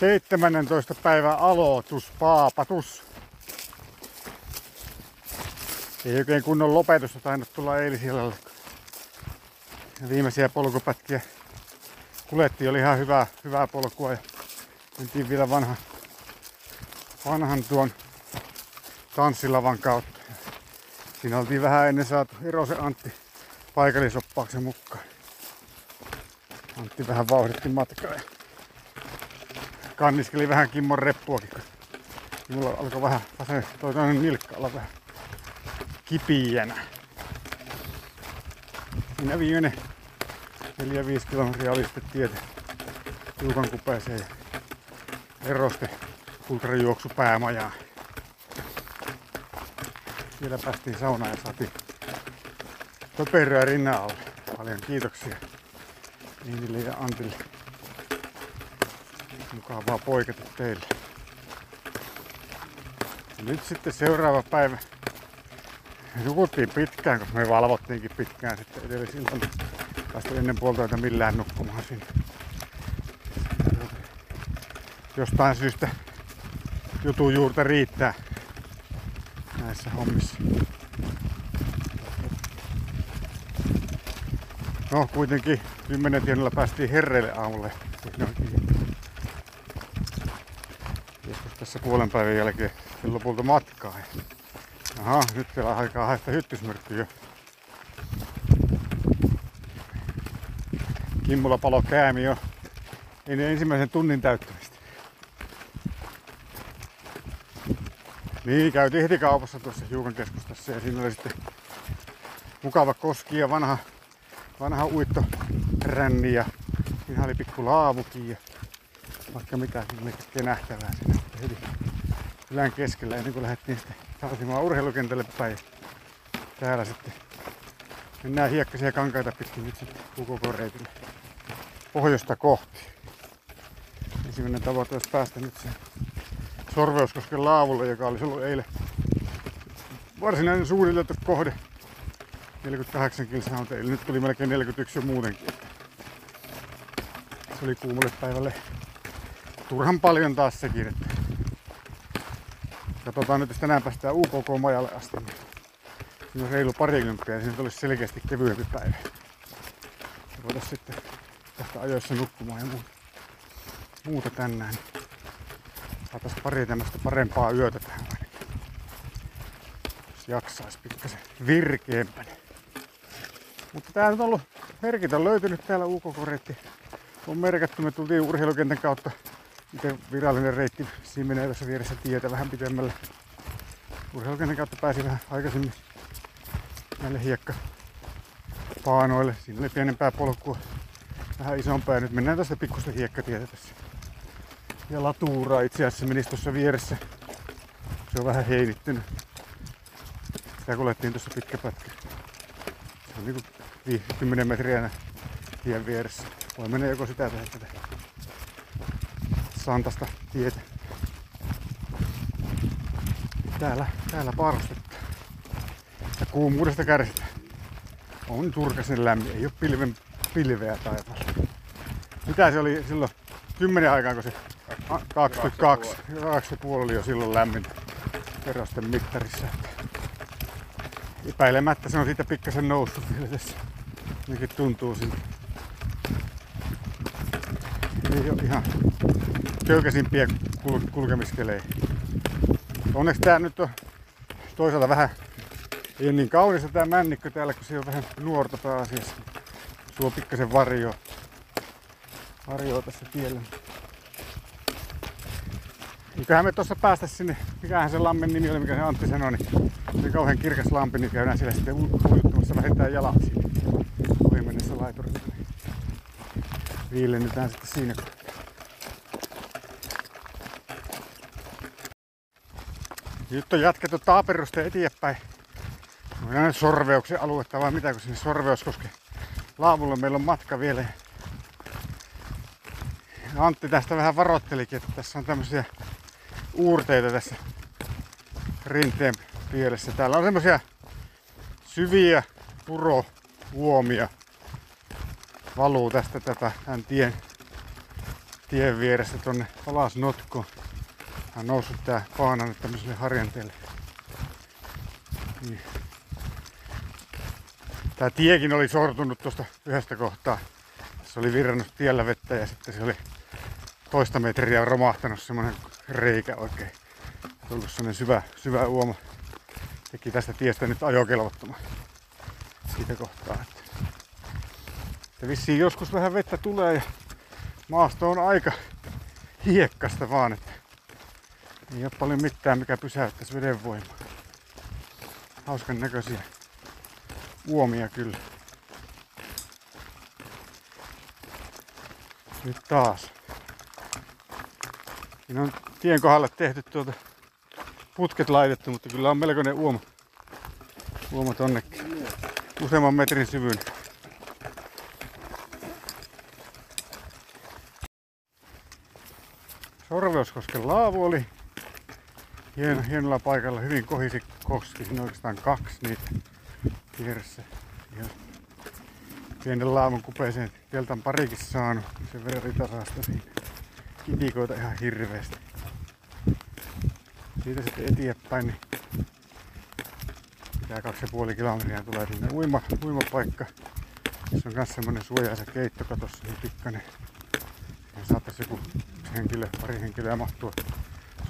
17. päivän aloitus, paapatus. Ei oikein kunnon lopetusta tainnut tulla eilisillalle. Viimeisiä polkupätkiä kulettiin, oli ihan hyvää polkua ja mentiin vielä vanhan tuon tanssilavan kautta. Siinä oltiin vähän ennen saatu Erosen Antti paikallisoppaaksen mukaan. Antti vähän vauhditti matkaa ja kanniskeli vähän Kimmon reppuakin. Mulla alkoi vähän toinen nilkka olla vähän kipiänä. Siinä viimeinen 4-5 kilometriä oli sitten tietä Juukan kupeeseen ja Erosten ultrajuoksu päämajaan. Siellä päästiin saunaan ja saatiin töperöä rinnan alle. Paljon kiitoksia Niinille ja Antille. Mukavaa poiketa teille. Ja nyt sitten seuraava päivä. Nukuttiin pitkään, koska me valvottiinkin pitkään sitten edellisiltana. Päästiin ennen puolta millään nukkumaan sinne. Jostain syystä jutun juurta riittää näissä hommissa. No kuitenkin 10 tienoilla päästiin herreille aamulle. Joskus tässä puolenpäivän jälkeen lopulta matkaa. Aha, nyt siellä alkaa haistaa hyttysmyrkkyä jo. Kimmola palo käämi jo ennen ensimmäisen tunnin täyttämistä. Niin, käytiin heti kaupassa tuossa Juukan keskustassa ja siinä oli sitten mukava koski ja vanha uittoränni ja siinä oli pikku laavukin ja vaikka mitä, siinä oli kaikkea nähtävää siinä heti kylän keskellä ennen kuin lähdettiin sitten tartimaan urheilukentälle päin. Täällä sitten mennään hiekkaisia kankaita pitkin nyt sitten UKK-reitille pohjoista kohti. Ensimmäinen tavoite olisi päästä nyt sen Sorvauskosken laavulle, joka oli ollut eilen varsinainen suunniteltu kohde. 48 kilsaa on teille. Nyt tuli melkein 41 jo muutenkin. Se oli kuumalle päivälle turhan paljon taas sekin. Että katsotaan nyt, jos tänään päästään UKK-majalle asti. Siinä on reilu parikymppiä, niin siinä olisi selkeästi kevyempi päivä. Voitaisiin sitten tästä ajoissa nukkumaan ja muuta tänään. Saataisiin pari tämmöistä parempaa yötä tähän ainakin. Jos jaksaisi pikkasen virkeämpänä. Mutta tää nyt on ollut, merkit on löytynyt täällä, UKK-reitti on merkattu. Me tultiin urheilukentän kautta. Miten virallinen reitti, siinä menee tuossa vieressä tietä vähän pitemmälle. Urheilukentän kautta pääsi vähän aikaisemmin näille hiekkapaanoille. Siinä oli pienempää polkua, vähän isompaa. Nyt mennään tästä pikkuista hiekkatietä tässä. Ja latuuraa itse asiassa menisi tuossa vieressä. Se on vähän heinittynyt. Sitä kuljettiin tuossa pitkä pätkä. Se on niinku 50 metriä tien vieressä. Voi mennä joko sitä tai tätä santasta tietä. Täällä parustettaan. Ja kuumuudesta kärsitään. On turkasen lämmin, ei oo pilveä taivaalla. Mitä se oli silloin 10 aikaan, kun se 22,5 oli jo silloin lämmin Erosten mittarissa. Epäilemättä se on siitä pikkasen noussut vielä tässä. Jotenkin tuntuu siltä. Ei oo ihan köykäisimpiä kulkemiskelejä. Onneksi tää nyt on toisaalta vähän, ei niin kaunista tää männikkö täällä, kun se on vähän nuorta pääasiassa. Suo pikkasen varjoa tässä tiellä. Eiköhän me tuossa päästä sinne, mikähän se lammen nimi oli, mikä se Antti sanoi, niin oli kauhean kirkas lampi, niin käydään siellä sitten uijuttamassa vähintään jalat sinne. Oli mennessä laiturilla, niin viilennetään sitten siinä. Nyt on jatkettu taaperusta eteenpäin. Onko Sorvauksen aluetta vai mitä, kun sinne Sorvauskosken laavulle meillä on matka vielä. Antti tästä vähän varoittelikin, että tässä on tämmöisiä uurteita tässä rinteen pielessä. Täällä on semmoisia syviä purovuomia. Valuu tästä tämän tien tien vieressä tuonne alas notkoon. Tää on noussut tää paanalle tämmöiselle harjanteelle. Niin. Tää tiekin oli sortunut tuosta yhdestä kohtaa. Se oli virrannut tiellä vettä ja sitten se oli toista metriä romahtanut semmonen reikä oikein. Tullut semmonen syvä uoma. Teki tästä tiestä nyt ajokelvottoman siitä kohtaa. Että vissiin joskus vähän vettä tulee ja maasto on aika hiekkasta vaan, että ei oo paljon mitään mikä pysäyttäisi veden voimaa. Hauskan näköisiä uomia kyllä. Nyt taas. Siinä on tien kohdalle tehty tuota putket laitettu, mutta kyllä on melkoinen uoma tonnekin. Useamman metrin syvyyden. Sorvauskosken laavu oli hienolla paikalla, hyvin kohisi koski. Siinä on oikeastaan kaksi niitä vieressä. Ihan pienen laavun kupeeseen teltan parikin saanut. Sen verran ritasasta siinä. Kitikoita ihan hirveästi. Siitä sitten eteenpäin niin pitää 2,5 kilometriä tulee sinne uimapaikka. Tässä on myös semmonen suojaisa keitto katossa niin pikkainen. Ja saattaisi joku pari henkilöä mahtua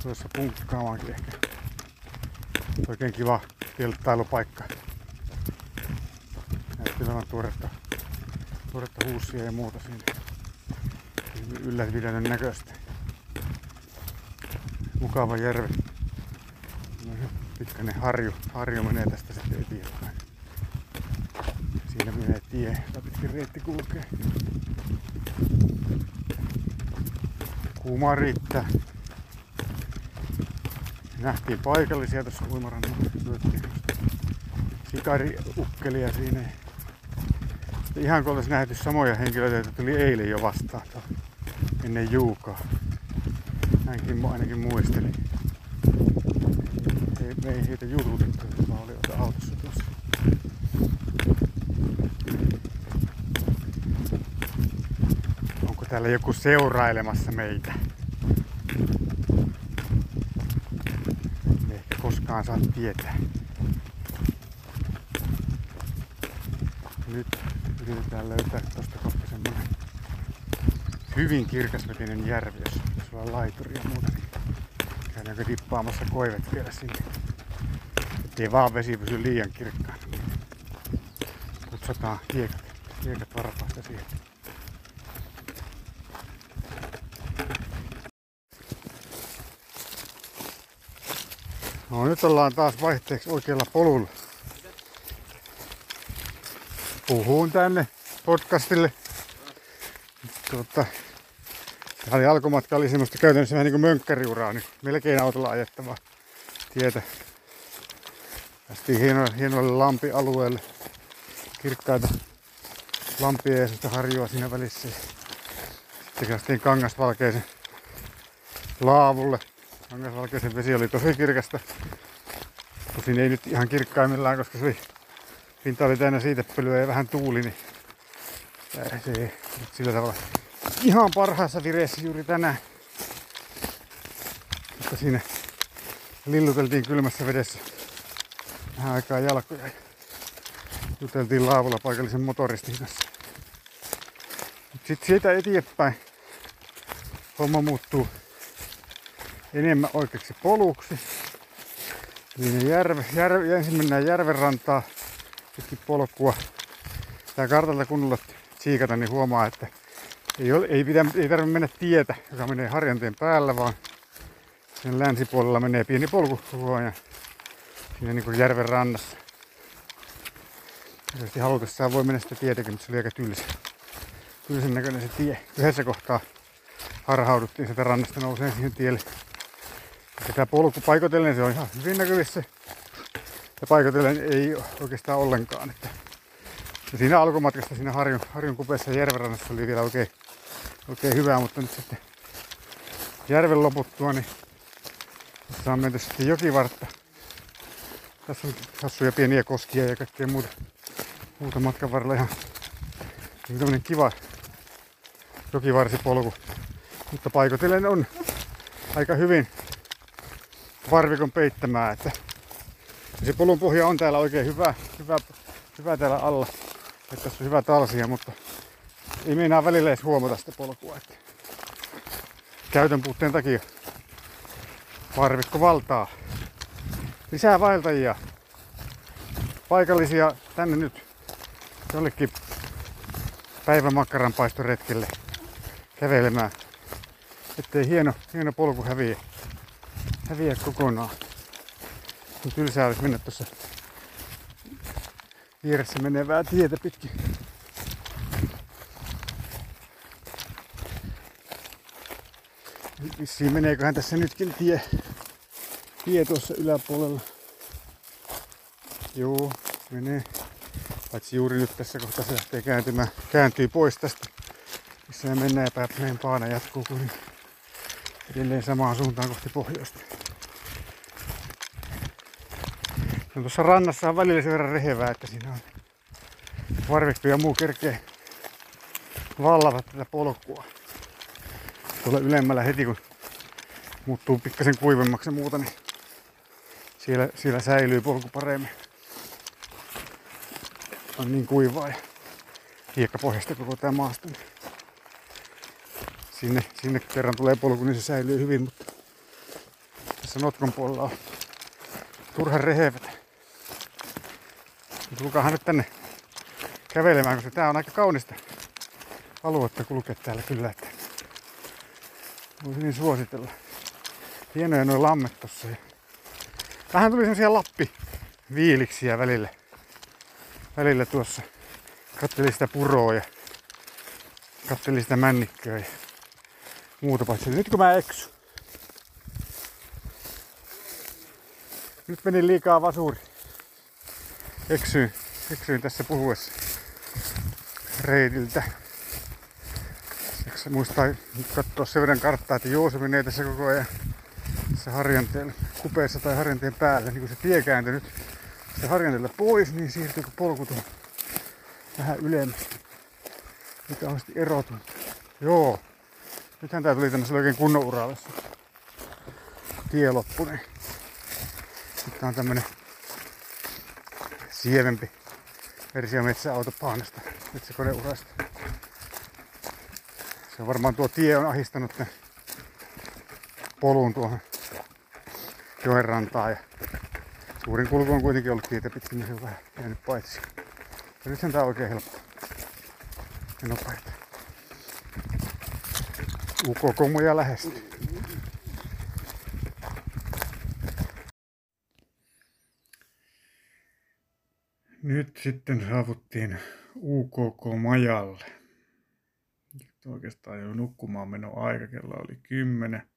suojassa punkkaamaankin ehkä. Oikein kiva telttailupaikka. Näytti olevan tuoretta huussia ja muuta siinä. Yllätvidelön näköistä. Mukava järvi. Pitkänen harju menee tästä sitten eteenpäin. Siinä menee tie, jota pitkin reitti kulkee. Kuuma riittää. Nähtiin paikallisia tuossa uimarannalla. Sikariukkelia siinä. Ihan kun oltaisiin nähty samoja henkilöitä, joita tuli eilen jo vastaan ennen Juukaa. Näinkin ainakin muistelin. Me ei heitä jututettu, vaan oli autossa tuossa. Onko täällä joku seurailemassa meitä? Me ehkä koskaan saa tietää. Nyt yritetään löytää tosta kohta semmonen hyvin kirkasvetinen järvi, jos pitäisi olla laituri ja muuta. Käydäänkö tippaamassa koivet vielä sinne? Ettei vaan vesi pysy liian kirkkaana. Putsataan hiekat varpaasta siihen. No nyt ollaan taas vaihteeksi oikealla polulla. Puhuin tänne podcastille. Tämä oli alkumatka, oli semmoista käytännössä vähän niin kuin mönkkäriuraa, niin melkein autolla ajettavaa tietä. Päästiin hienolle lampialueelle, kirkkaita lampia ja sitä harjua siinä välissä. Sitten päästiin Kangasvalkeisen laavulle. Kangasvalkeisen vesi oli tosi kirkasta. Tosin ei nyt ihan kirkkaimmillaan, koska se oli, pinta oli täynnä siitepölyä ja vähän tuuli, niin se ei nyt sillä tavalla ihan parhaassa vireessä juuri tänään. Mutta siinä lilluteltiin kylmässä vedessä vähän aikaa jalkoja. Juteltiin laavulla paikallisen motoristin kanssa. Sitten siitä eteenpäin homma muuttuu enemmän oikeaksi poluksi. Ensin mennään järvenrantaa pitkin polkua. Tää kartalta kunnolla tsiikata, niin huomaa, että ei tarvitse mennä tietä, joka menee harjanteen päällä, vaan sen länsipuolella menee pieni polku ja siinä niin kuin järven rannassa. Tietysti halutessaan voi mennä sitä tietäkin, mutta se oli aika tylsän näköinen se tie. Yhdessä kohtaa harhauduttiin sitä rannasta nousee siihen tielle. Ja tämä polku paikotellen se on ihan hyvin näkyvissä ja paikotellen ei oikeastaan ollenkaan. Ja siinä alkumatkasta siinä harjun kupeessa ja järvenrannassa oli vielä oikein hyvää, mutta nyt sitten järven loputtua niin tässä on menty sitten jokivartta. Tässä on hassuja pieniä koskia ja kaikkea muuta matkan varrella. Ihan tämmönen kiva jokivarsipolku. mutta paikoitellen on aika hyvin varvikon peittämää, että se polun pohja on täällä oikein hyvä täällä alla, että tässä on hyvä talsia, mutta ei meinaa välillä edes huomata sitä polkua, että käytön puutteen takia varvikko valtaa. Lisää vaeltajia, paikallisia tänne nyt jollekin päivän makkaranpaistoretkelle kävelemään, ettei hieno polku häviä kokonaan. Nyt ylsää olisi mennä tuossa vieressä menevää tietä pitkin. Vissiin meneeköhän tässä nytkin tie tuossa yläpuolella. Joo, menee. Paitsi juuri nyt tässä kohtaa se lähtee kääntymään. Kääntyy pois tästä. Missä me mennään epäpäin paana jatkuu kuin edelleen samaan suuntaan kohti pohjoista. No, tuossa rannassa on välillä sen verran rehevää, että siinä on varvikko ja muu kerkee vallata tätä polkua. Tuolla ylemmällä heti kun muuttuu pikkasen kuivemmaksi ja muuta, niin siellä säilyy polku paremmin. On niin kuivaa ja hiekkapohjasta koko tämä maasto. Niin sinne kerran tulee polku, niin se säilyy hyvin, mutta tässä notkon puolella on turhan rehevätä. Tulkaahan nyt tänne kävelemään, koska tää on aika kaunista aluetta kulkea täällä kyllä. Että voi hyvin suositella. Hienoja nuo lammet tossa. Vähän tuli semmosia lappiviiliksiä välillä tuossa. Katselin sitä puroa ja katselin sitä männikköä ja muuta paitsi. Nyt kun mä eksyn. Nyt meni liikaa vasuri. Eksyin tässä puhuessa reitiltä. Se muistaa nyt katsoa sen verran karttaa, että joo, se menee tässä koko ajan tässä harjanteen kupeessa tai harjanteen päällä. Niin kun se tie kääntyi nyt se harjanteelta pois, niin siirtyykö polku tuon vähän ylemmäs. Mikä on sitten erotunut. Joo, nythän tää tuli tämmöiselle oikein kunnon uralle. Tie loppuneen. Tää on tämmönen sievempi versio metsäautopaanasta, metsäkoneurasta. Se on varmaan tuo tie on ahistanut tän polun tuohon joen rantaan ja suurin kulku on kuitenkin ollut tietä pitkin, niin se on vähän jäänyt paitsi. Ja nythän tää on oikein helppo ja nopeita. UKK-maja lähestyy. Nyt sitten saavuttiin UKK-majalle. Oikeastaan jo nukkumaan meno aika, kello oli 10.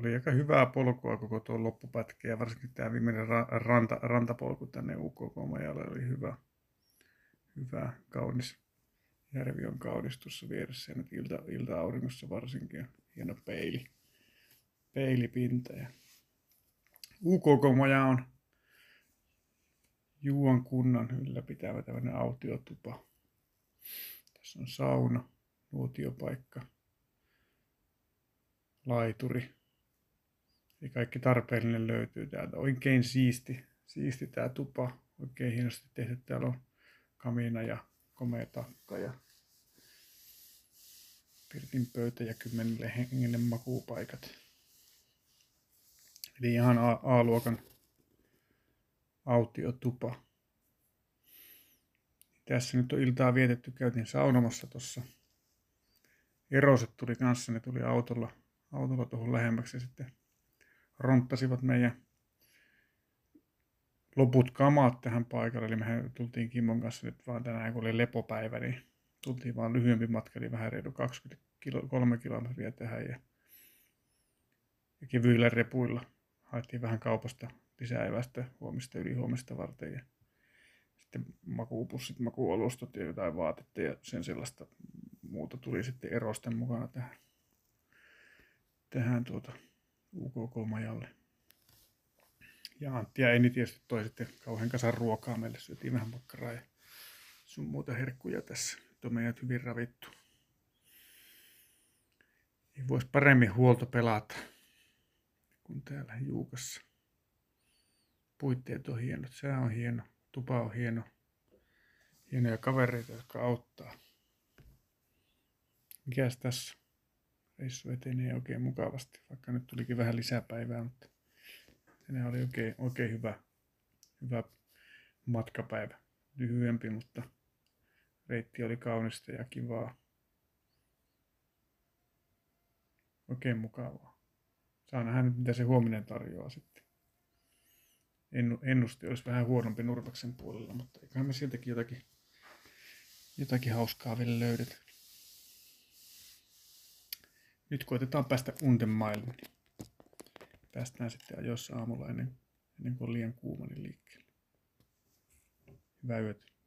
Oli aika hyvää polkua koko tuo loppupätkä ja varsinkin tämä viimeinen rantapolku tänne UKK-majalle oli hyvä, kaunis. Järvi on kaunis tuossa vieressä ja nyt ilta-auringossa varsinkin on hieno peilipinta. Ja UKK-maja on Juuan kunnan ylläpitävä tämmöinen autiotupa. Tässä on sauna, nuotiopaikka, laituri. Eli kaikki tarpeellinen löytyy täältä. Oikein siisti tää tupa. Oikein hienosti tehty. Täällä on kamiina ja komea takka ja pirtinpöytä ja 10 hengelle makuupaikat. Eli ihan A-luokan autiotupa. Tässä nyt on iltaa vietetty, käytiin saunomassa tuossa. Eroset tuli kanssa, ne tuli autolla tuohon lähemmäksi ja sitten ronttasivat meidän loput kamat tähän paikalle. Eli mehän tultiin Kimon kanssa nyt vaan tänään, kun oli lepopäivä, niin tultiin vaan lyhyempi matka, eli vähän reilu 23 kilometriä tähän ja kevyillä repuilla. Haettiin vähän kaupasta lisää evästä huomista ylihuomista varten. Ja sitten makuupussit, makuolustot ja jotain vaatetta ja sen sellaista muuta tuli sitten erosten mukana tähän UKK-majalle. Ja Antti ja Eini tietysti toi sitten kauhean kasan ruokaa meille. Syötiin vähän makkaraa ja sun muuta herkkuja tässä. Nyt on meidät hyvin ravittu. voisi paremmin huolto pelata kuin täällä Juukassa. Puitteet on hienot, sää on hieno, tupa on hieno. Hienoja kavereita, jotka auttaa. Mikäs tässä? Reissu etenee oikein mukavasti, vaikka nyt tulikin vähän lisäpäivää, mutta tänään oli oikein hyvä matkapäivä. Lyhyempi, mutta reitti oli kaunista ja kivaa. Oikein mukavaa. Saa nähdä nyt, mitä se huominen tarjoaa sitten. Ennusti olisi vähän huonompi Nurmeksen puolella, mutta eiköhän me siltäkin jotakin hauskaa vielä löydetä. Nyt koitetaan päästä Undenmaille. Päästään sitten ajoissa aamulla ennen kuin on liian kuuma, niin liikkeelle. Hyvää yötä.